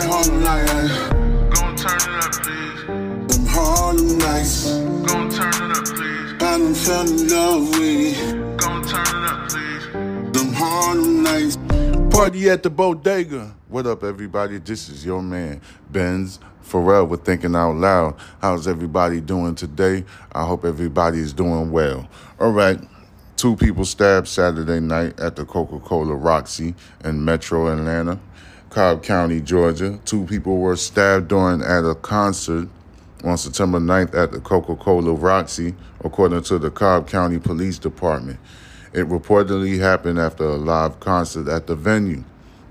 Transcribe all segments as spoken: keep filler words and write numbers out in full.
that Harlem night. Gon' turn it up, please. Them Harlem nights. Gon' turn it up, please. I done fell in love with it. Gon' turn it up, please. Them Harlem nights. Party at the bodega. What up, everybody? This is your man, Benz Pharrell, with Thinking Out Loud. How's everybody doing today? I hope everybody is doing well. All right. Two people stabbed Saturday night at the Coca-Cola Roxy in Metro Atlanta, Cobb County, Georgia. Two people were stabbed during at a concert on September ninth at the Coca-Cola Roxy, according to the Cobb County Police Department. It reportedly happened after a live concert at the venue.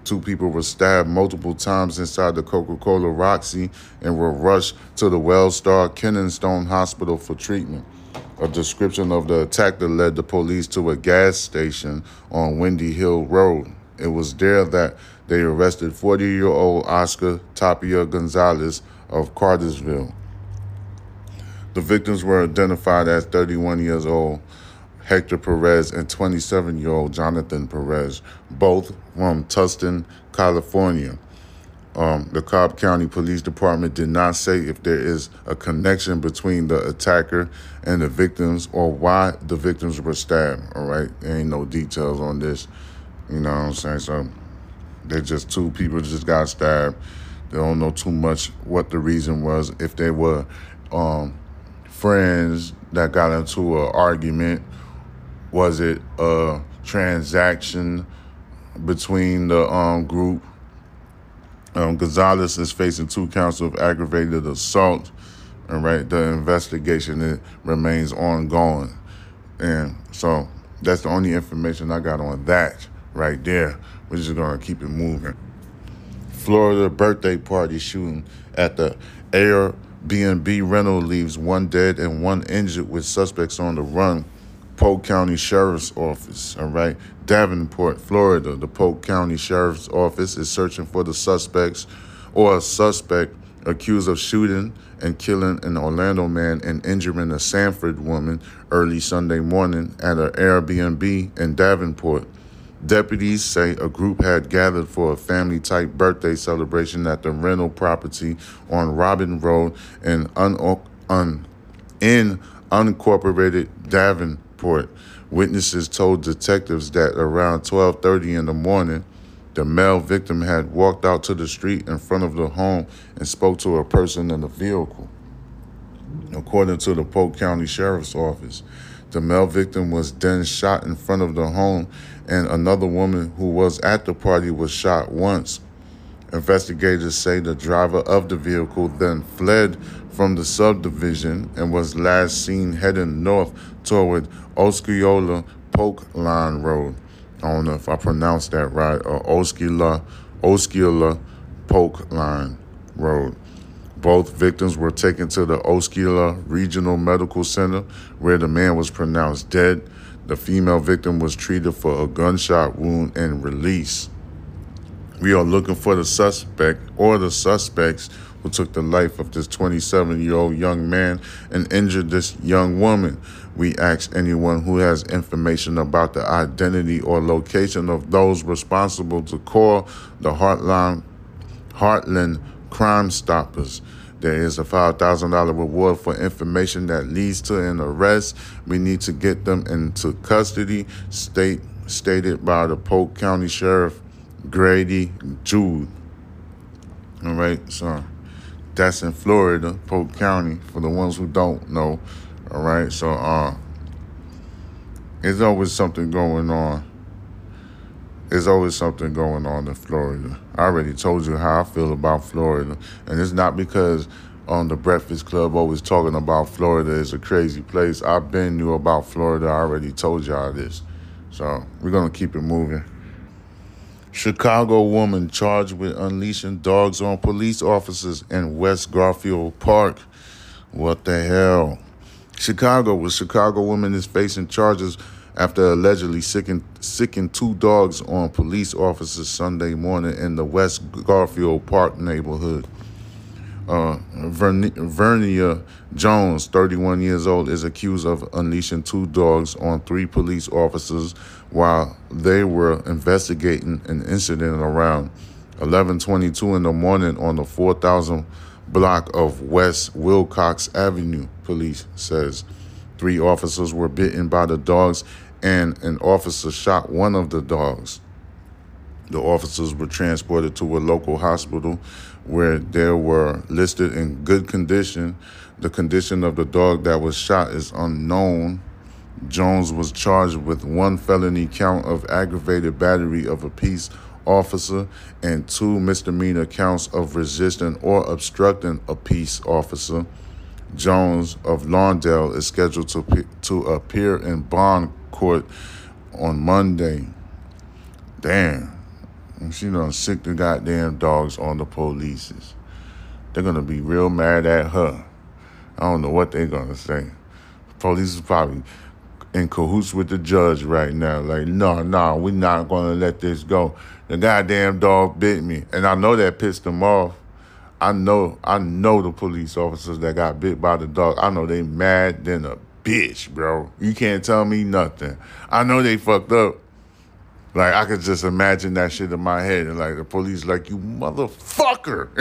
Two people were stabbed multiple times inside the Coca-Cola Roxy and were rushed to the Wellstar Kennestone Hospital for treatment. A description of the attack that led the police to a gas station on Windy Hill Road. It was there that they arrested forty-year-old Oscar Tapia Gonzalez of Cartersville. The victims were identified as thirty-one years old. Hector Perez and twenty-seven-year-old Jonathan Perez, both from Tustin, California. Um, the Cobb County Police Department did not say if there is a connection between the attacker and the victims or why the victims were stabbed, all right? There ain't no details on this, you know what I'm saying? So they're just two people just got stabbed. They don't know too much what the reason was, if they were um, friends that got into an argument. Was it a transaction between the um, group? Um, Gonzalez is facing two counts of aggravated assault, and right, the investigation it remains ongoing. And so that's the only information I got on that right there. We're just gonna keep it moving. Florida birthday party shooting at the Airbnb rental leaves one dead and one injured with suspects on the run. Polk County Sheriff's Office, all right? Davenport, Florida. The Polk County Sheriff's Office is searching for the suspects or a suspect accused of shooting and killing an Orlando man and injuring a Sanford woman early Sunday morning at an Airbnb in Davenport. Deputies say a group had gathered for a family-type birthday celebration at the rental property on Robin Road in, un- un- in unincorporated Davenport. Witnesses told detectives that around twelve thirty in the morning, the male victim had walked out to the street in front of the home and spoke to a person in a vehicle. According to the Polk County Sheriff's Office, the male victim was then shot in front of the home, and another woman who was at the party was shot once. Investigators say the driver of the vehicle then fled from the subdivision and was last seen heading north toward Osceola Polk Line Road. I don't know if I pronounced that right, or Osceola, Osceola Polk Line Road. Both victims were taken to the Osceola Regional Medical Center, where the man was pronounced dead. The female victim was treated for a gunshot wound and released. We are looking for the suspect or the suspects who took the life of this twenty-seven-year-old young man and injured this young woman. We ask anyone who has information about the identity or location of those responsible to call the Heartland, Heartland Crime Stoppers. There is a five thousand dollars reward for information that leads to an arrest. We need to get them into custody, state, stated by the Polk County Sheriff Grady Jude. All right, so that's in Florida, Polk County, for the ones who don't know. All right, so uh, there's always something going on. There's always something going on in Florida. I already told you how I feel about Florida, and it's not because on the Breakfast Club always talking about Florida is a crazy place. I've been new about Florida. I already told y'all this, so we're gonna keep it moving. Chicago woman charged with unleashing dogs on police officers in West Garfield Park. What the hell? Chicago, a Chicago woman is facing charges after allegedly sicking, sicking two dogs on police officers Sunday morning in the West Garfield Park neighborhood. Uh, Vernia Jones, thirty-one years old, is accused of unleashing two dogs on three police officers while they were investigating an incident around eleven twenty-two in the morning on the four thousand block of West Wilcox Avenue, police says. Three officers were bitten by the dogs and an officer shot one of the dogs. The officers were transported to a local hospital where they were listed in good condition. The condition of the dog that was shot is unknown. Jones was charged with one felony count of aggravated battery of a peace officer and two misdemeanor counts of resisting or obstructing a peace officer. Jones of Lawndale is scheduled to, to appear in bond court on Monday. Damn. She done sick the goddamn dogs on the police. They're going to be real mad at her. I don't know what they're going to say. Police is probably in cahoots with the judge right now. Like, no, no, we're not going to let this go. The goddamn dog bit me. And I know that pissed them off. I know, I know the police officers that got bit by the dog. I know they mad than a bitch, bro. You can't tell me nothing. I know they fucked up. Like, I could just imagine that shit in my head. And, like, the police like, you motherfucker.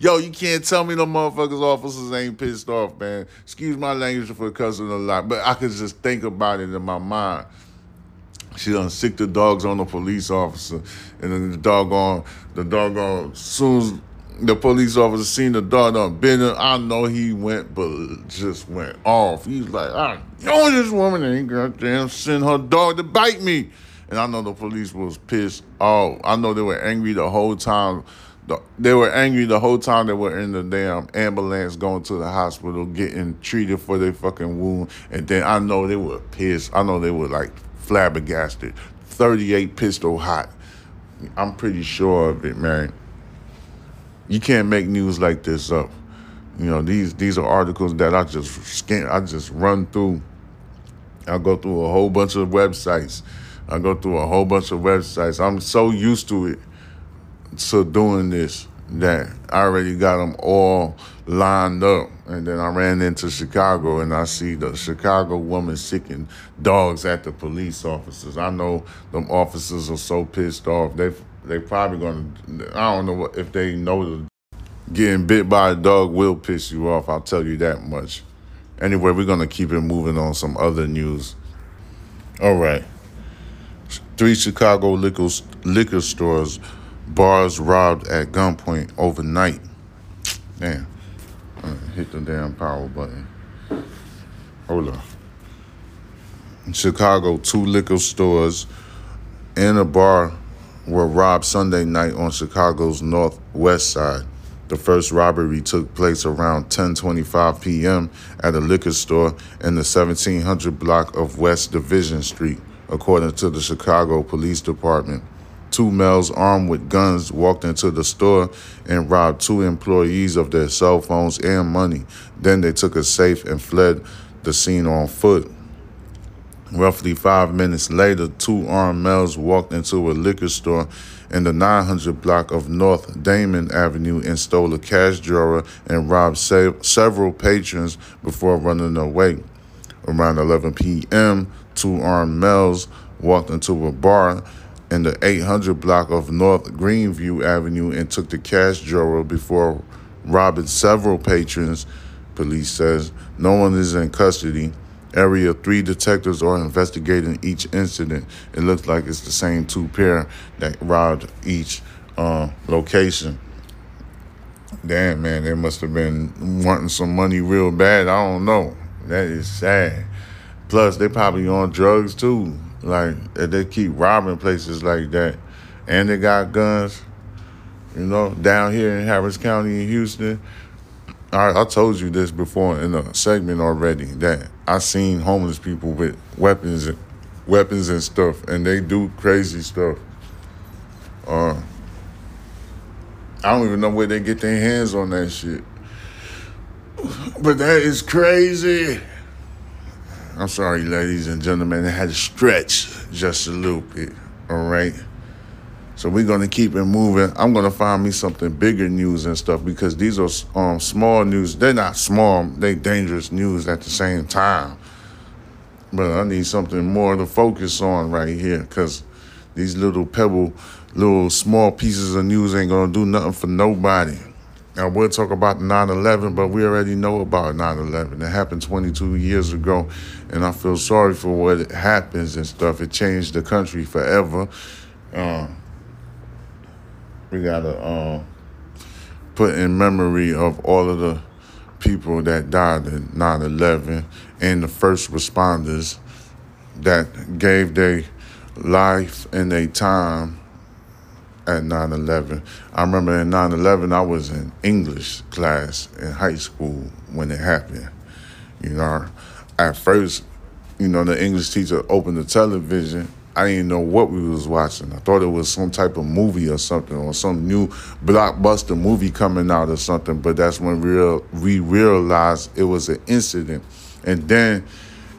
Yo, you can't tell me no motherfuckers officers ain't pissed off, man. Excuse my language for cussing a lot, but I could just think about it in my mind. She done sick the dogs on the police officer. And then the doggone, the doggone, as soon as the police officer seen the dog done been her, I know he went, but just went off. He's like, I know this woman ain't goddamn send her dog to bite me. And I know the police was pissed off. I know they were angry the whole time. They were angry the whole time they were in the damn ambulance going to the hospital, getting treated for their fucking wound. And then I know they were pissed. I know they were like flabbergasted. thirty-eight pistol hot. I'm pretty sure of it, man. You can't make news like this up. You know, these these are articles that I just scan. I just run through. I go through a whole bunch of websites. I go through a whole bunch of websites. I'm so used to it, to doing this, that I already got them all lined up. And then I ran into Chicago, and I see the Chicago woman sicking dogs at the police officers. I know them officers are so pissed off. They They probably gonna, I don't know if they know the, getting bit by a dog will piss you off, I'll tell you that much. Anyway, we're gonna keep it moving on some other news. All right. Three Chicago liquor, liquor stores, bars robbed at gunpoint overnight. Damn. Hit the damn power button. Hold on. In Chicago, two liquor stores and a bar were robbed Sunday night on Chicago's northwest side. The first robbery took place around ten twenty-five p.m. at a liquor store in the seventeen hundred block of West Division Street, according to the Chicago Police Department. Two males armed with guns walked into the store and robbed two employees of their cell phones and money. Then they took a safe and fled the scene on foot. Roughly five minutes later, two armed males walked into a liquor store in the nine hundred block of North Damon Avenue and stole a cash drawer and robbed several patrons before running away. Around eleven p.m., two armed males walked into a bar in the eight hundred block of North Greenview Avenue and took the cash drawer before robbing several patrons, police says. No one is in custody. Area three detectives are investigating each incident. It looks like it's the same two pair that robbed each uh, location. Damn, man, they must have been wanting some money real bad. I don't know. That is sad. Plus, they probably on drugs, too. Like, if they keep robbing places like that, and they got guns, you know, down here in Harris County in Houston. I, I told you this before in a segment already that I seen homeless people with weapons and weapons and stuff, and they do crazy stuff. Uh, I don't even know where they get their hands on that shit. But that is crazy. I'm sorry, ladies and gentlemen. I had to stretch just a little bit, all right? So we're going to keep it moving. I'm going to find me something bigger news and stuff because these are um, small news. They're not small. They dangerous news at the same time. But I need something more to focus on right here because These little pebble, little small pieces of news ain't going to do nothing for nobody. Now, we'll talk about nine eleven, but we already know about nine eleven. It happened twenty-two years ago, and I feel sorry for what happens and stuff. It changed the country forever. Uh, we got to uh, put in memory of all of the people that died in nine eleven and the first responders that gave their life and their time at nine eleven. I remember in nine eleven, I was in English class in high school when it happened. You know, at first, you know, the English teacher opened the television. I didn't know what we was watching. I thought it was some type of movie or something, or some new blockbuster movie coming out or something. But that's when we, real, we realized it was an incident. And then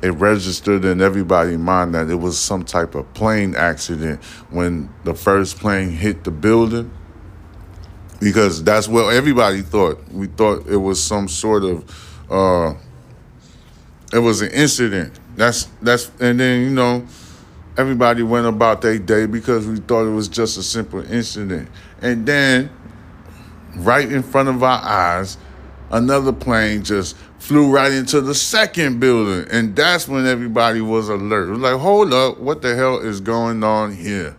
it registered in everybody's mind that it was some type of plane accident when the first plane hit the building, because that's what everybody thought. We thought it was some sort of, uh, it was an incident. That's, that's, and then, you know, everybody went about their day because we thought it was just a simple incident. And then, right in front of our eyes, another plane just flew right into the second building, and that's when everybody was alert. It was like, hold up, what the hell is going on here?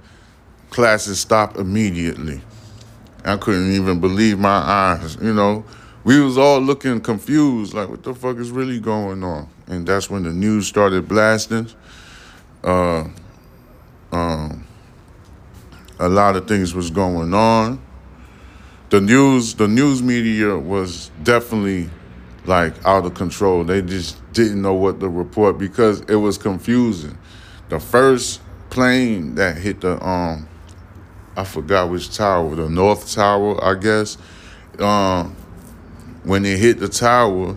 Classes stopped immediately. I couldn't even believe my eyes, you know. We was all looking confused, like, what the fuck is really going on? And that's when the news started blasting. Uh, um, a lot of things was going on. The news, the news media was definitely like out of control. They just didn't know what to report because it was confusing. The first plane that hit the, um, I forgot which tower, the North Tower, I guess. Um, when it hit the tower,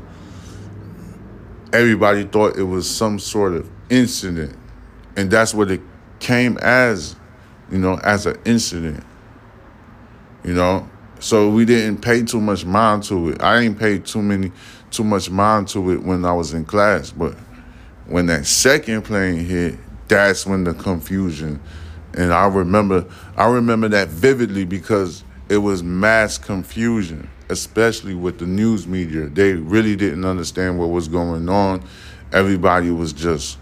everybody thought it was some sort of incident. And that's what it came as, you know, as an incident, you know. So we didn't pay too much mind to it. I ain't paid too many, too much mind to it when I was in class. But when that second plane hit, that's when the confusion. And I remember, I remember that vividly because it was mass confusion, especially with the news media. They really didn't understand what was going on. Everybody was just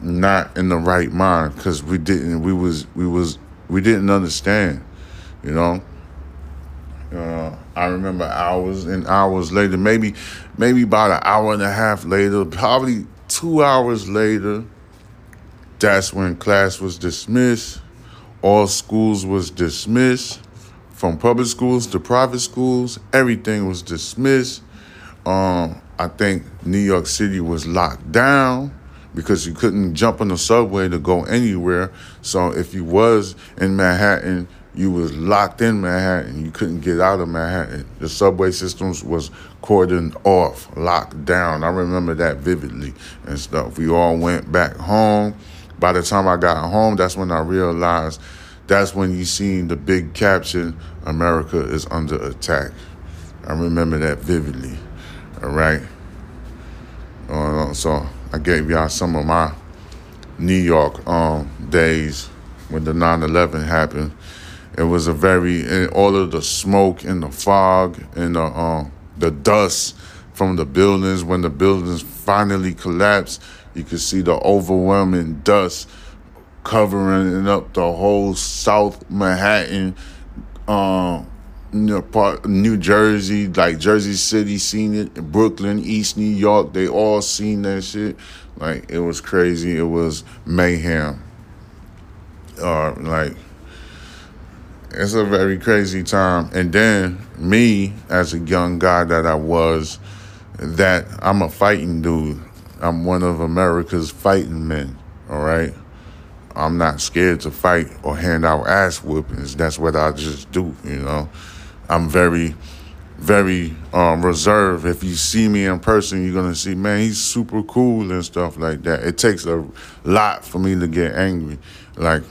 not in the right mind because we didn't, we was, we was, we didn't understand, you know. Uh, I remember hours and hours later, maybe maybe about an hour and a half later, probably two hours later, that's when class was dismissed. All schools was dismissed, from public schools to private schools. Everything was dismissed. Um, I think New York City was locked down because you couldn't jump on the subway to go anywhere. So if you was in Manhattan, you was locked in Manhattan. You couldn't get out of Manhattan. The subway systems was cordoned off, locked down. I remember that vividly and stuff. We all went back home. By the time I got home, that's when I realized, that's when you seen the big caption, America is under attack. I remember that vividly, all right? Uh, so I gave y'all some of my New York um, days when the nine eleven happened. It was a very, and all of the smoke and the fog and the um, the dust from the buildings, when the buildings finally collapsed, you could see the overwhelming dust covering up the whole South Manhattan, um, New Jersey, like Jersey City seen it, Brooklyn, East New York, they all seen that shit. Like, it was crazy. It was mayhem. Uh, like... It's a very crazy time. And then me, as a young guy that I was, that I'm a fighting dude. I'm one of America's fighting men, all right? I'm not scared to fight or hand out ass whoopings. That's what I just do, you know? I'm very, very um, reserved. If you see me in person, you're going to see, man, he's super cool and stuff like that. It takes a lot for me to get angry. Like,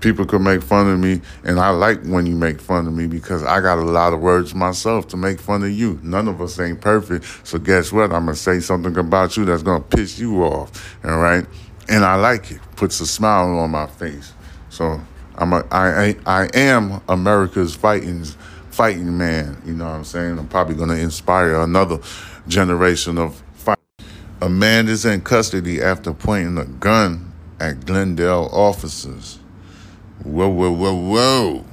people could make fun of me, and I like when you make fun of me because I got a lot of words myself to make fun of you. None of us ain't perfect, so guess what? I'm going to say something about you that's going to piss you off, all right? And I like it. Puts a smile on my face. So I'm a, I, I, I am America's fighting, fighting man. You know what I'm saying? I'm probably going to inspire another generation of fight. A man is in custody after pointing a gun at Glendale officers. Whoa, whoa, whoa, whoa.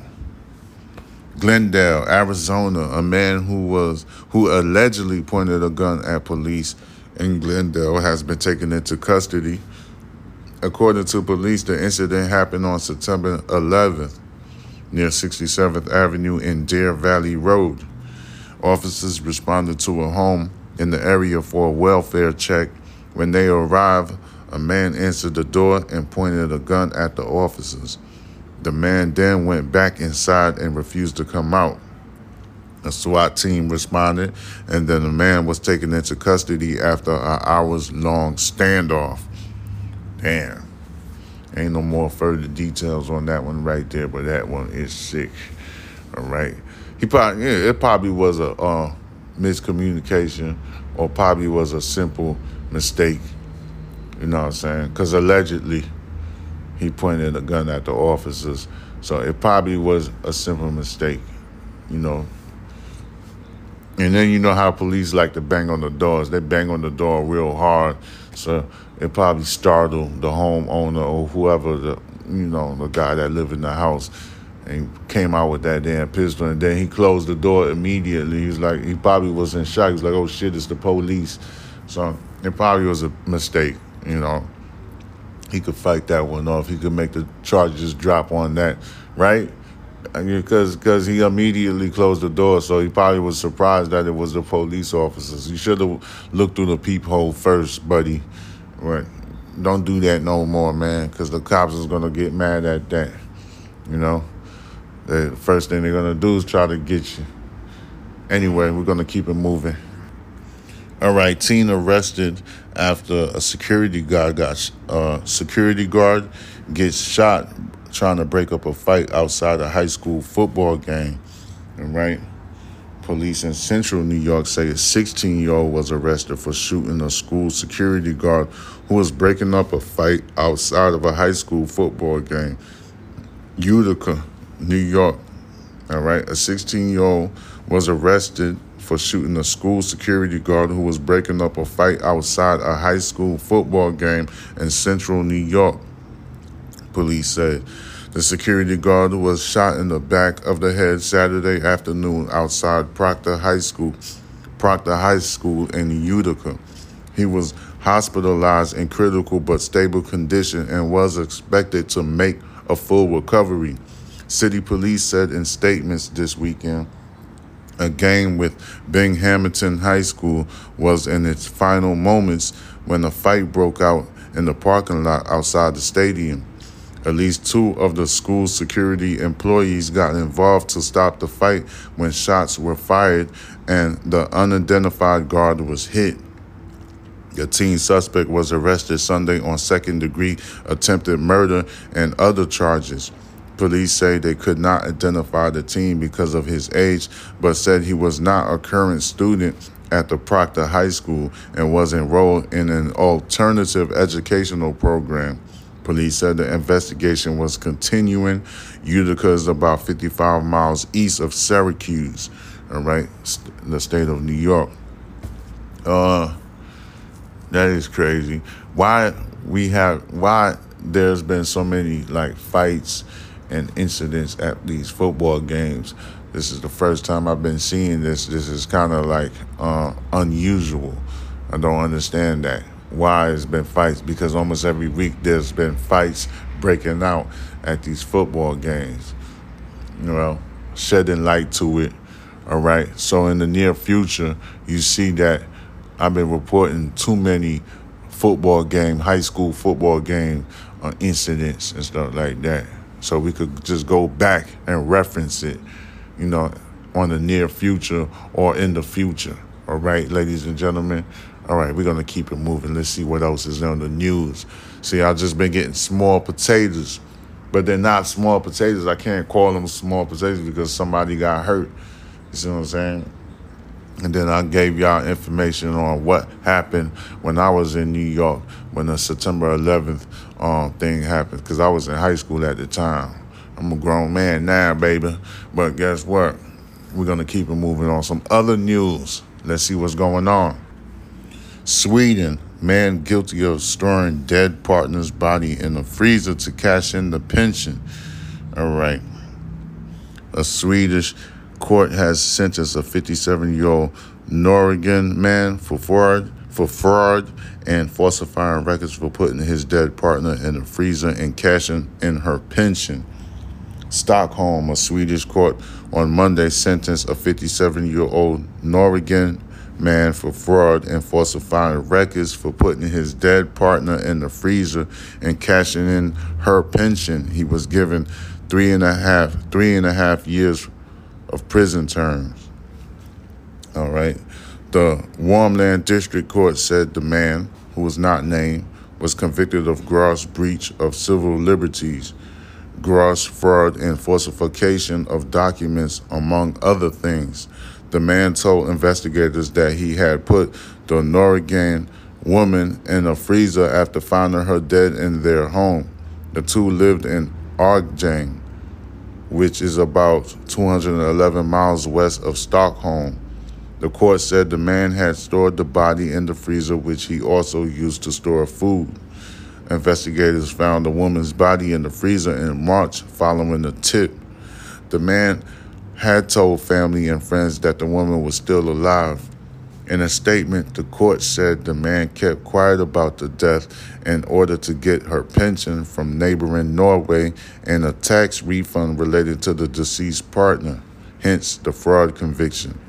Glendale, Arizona, a man who was who allegedly pointed a gun at police in Glendale has been taken into custody. According to police, the incident happened on September eleventh near sixty-seventh Avenue and Deer Valley Road. Officers responded to a home in the area for a welfare check. When they arrived, a man answered the door and pointed a gun at the officers. The man then went back inside and refused to come out. A SWAT team responded, and then the man was taken into custody after an hours-long standoff. Damn. Ain't no more further details on that one right there, but that one is sick. All right. He probably, yeah, it probably was a uh, miscommunication, or probably was a simple mistake. You know what I'm saying? Because allegedly, he pointed a gun at the officers, so it probably was a simple mistake, you know. And then you know how police like to bang on the doors. They bang on the door real hard, so it probably startled the homeowner or whoever, the you know, the guy that lived in the house, and he came out with that damn pistol, and then he closed the door immediately. He was like, he probably was in shock. He was like, oh, shit, it's the police. So it probably was a mistake, you know. He could fight that one off. He could make the charges drop on that, right? Because because he immediately closed the door, so he probably was surprised that it was the police officers. He should have looked through the peephole first, buddy. Right? Don't do that no more, man, because the cops is going to get mad at that, you know? The first thing they're going to do is try to get you. Anyway, we're going to keep it moving. All right, teen arrested after a security guard got uh, security guard gets shot trying to break up a fight outside a high school football game. All right, police in Central New York say a sixteen-year-old was arrested for shooting a school security guard who was breaking up a fight outside of a high school football game. Utica, New York. All right, a sixteen-year-old was arrested for shooting a school security guard who was breaking up a fight outside a high school football game in Central New York, police said. The security guard was shot in the back of the head Saturday afternoon outside Proctor High School, Proctor High School in Utica. He was hospitalized in critical but stable condition and was expected to make a full recovery, city police said in statements this weekend. A game with Binghamton High School was in its final moments when a fight broke out in the parking lot outside the stadium. At least two of the school's security employees got involved to stop the fight when shots were fired and the unidentified guard was hit. The teen suspect was arrested Sunday on second-degree attempted murder and other charges. Police say they could not identify the teen because of his age, but said he was not a current student at the Proctor High School and was enrolled in an alternative educational program. Police said the investigation was continuing. Utica is about fifty-five miles east of Syracuse, all right, the state of New York. Uh, that is crazy. Why we have, why there's been so many like fights and incidents at these football games. This is the first time I've been seeing this. This is kind of like uh, unusual. I don't understand that. Why it's been fights? Because almost every week there's been fights breaking out at these football games. You know, shedding light to it. All right. So in the near future, you see that I've been reporting too many football game, high school football game uh, incidents and stuff like that. So we could just go back and reference it, you know, on the near future or in the future. All right, ladies and gentlemen. All right, we're going to keep it moving. Let's see what else is on the news. See, I've just been getting small potatoes, but they're not small potatoes. I can't call them small potatoes because somebody got hurt. You see what I'm saying? And then I gave y'all information on what happened when I was in New York when the September eleventh um, thing happened, because I was in high school at the time. I'm a grown man now, baby. But guess what? We're going to keep it moving on. Some other news. Let's see what's going on. Sweden. Man guilty of storing dead partner's body in a freezer to cash in the pension. All right. A Swedish court has sentenced a fifty-seven-year-old Norwegian man for fraud, for fraud and falsifying records for putting his dead partner in a freezer and cashing in her pension. Stockholm, a Swedish court, on Monday sentenced a fifty-seven-year-old Norwegian man for fraud and falsifying records for putting his dead partner in the freezer and cashing in her pension. He was given three and a half, three and a half years of prison terms. All right. The Warmland district court said the man, who was not named, was convicted of gross breach of civil liberties, gross fraud, and falsification of documents, among other things. The man told investigators that he had put the Norwegian woman in a freezer after finding her dead in their home. The two lived in Arjäng, which is about two hundred eleven miles west of Stockholm. The court said the man had stored the body in the freezer, which he also used to store food. Investigators found the woman's body in the freezer in March following a tip. The man had told family and friends that the woman was still alive. In a statement, the court said the man kept quiet about the death in order to get her pension from neighboring Norway and a tax refund related to the deceased partner, hence the fraud conviction.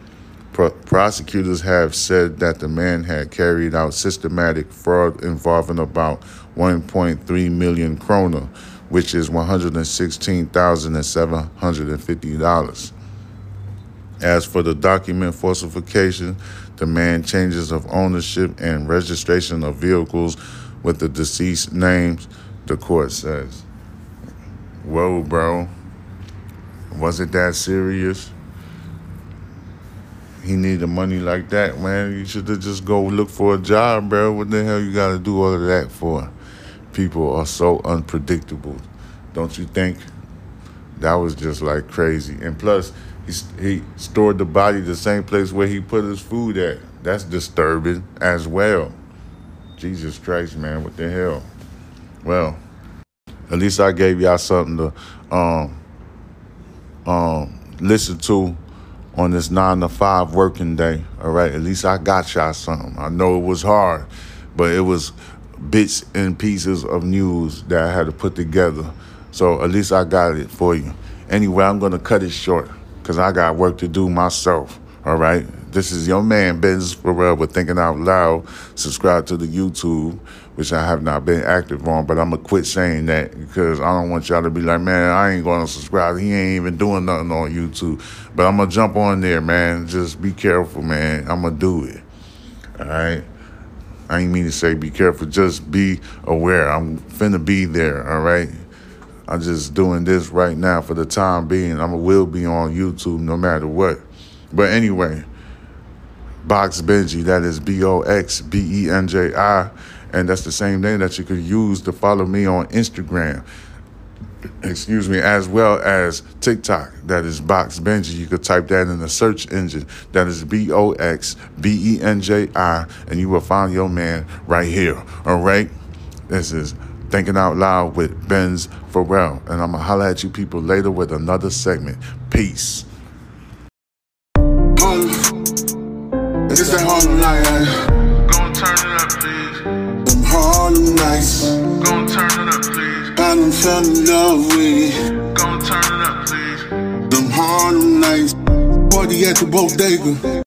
Pro- prosecutors have said that the man had carried out systematic fraud involving about one point three million kroner, which is one hundred sixteen thousand seven hundred fifty dollars. As for the document falsification, the man changes of ownership and registration of vehicles with the deceased names, the court says. Whoa, bro. Was it that serious? He needed money like that, man. You should have just go look for a job, bro. What the hell you got to do all of that for? People are so unpredictable. Don't you think? That was just like crazy. And plus, he stored the body the same place where he put his food at. That's disturbing as well. Jesus Christ, man, what the hell? Well, at least I gave y'all something to um, um, listen to on this nine to five working day. All right, at least I got y'all something. I know it was hard, but it was bits and pieces of news that I had to put together. So at least I got it for you. Anyway, I'm going to cut it short, because I got work to do myself, all right? This is your man, Business for Real, with Thinking Out Loud. Subscribe to the YouTube, which I have not been active on, but I'm going to quit saying that because I don't want y'all to be like, man, I ain't going to subscribe. He ain't even doing nothing on YouTube. But I'm going to jump on there, man. Just be careful, man. I'm going to do it, all right? I ain't mean to say be careful. Just be aware. I'm finna be there, all right? I'm just doing this right now for the time being. I will be on YouTube no matter what. But anyway, Box Benji, that is B O X B E N J I, and that's the same name that you could use to follow me on Instagram, excuse me, as well as TikTok. That is Box Benji. You could type that in the search engine. That is B O X B E N J I, and you will find your man right here, all right? This is Thinking Out Loud with Benz Farrell, and I'm going to holler at you people later with another segment. Peace. Home. It's that Harlem night, eh? Gonna turn it up, please. Them Harlem nights. Gonna turn it up, please. I done fell in love with it. Gonna turn it up, please. Them Harlem nights. Party at the Bodega.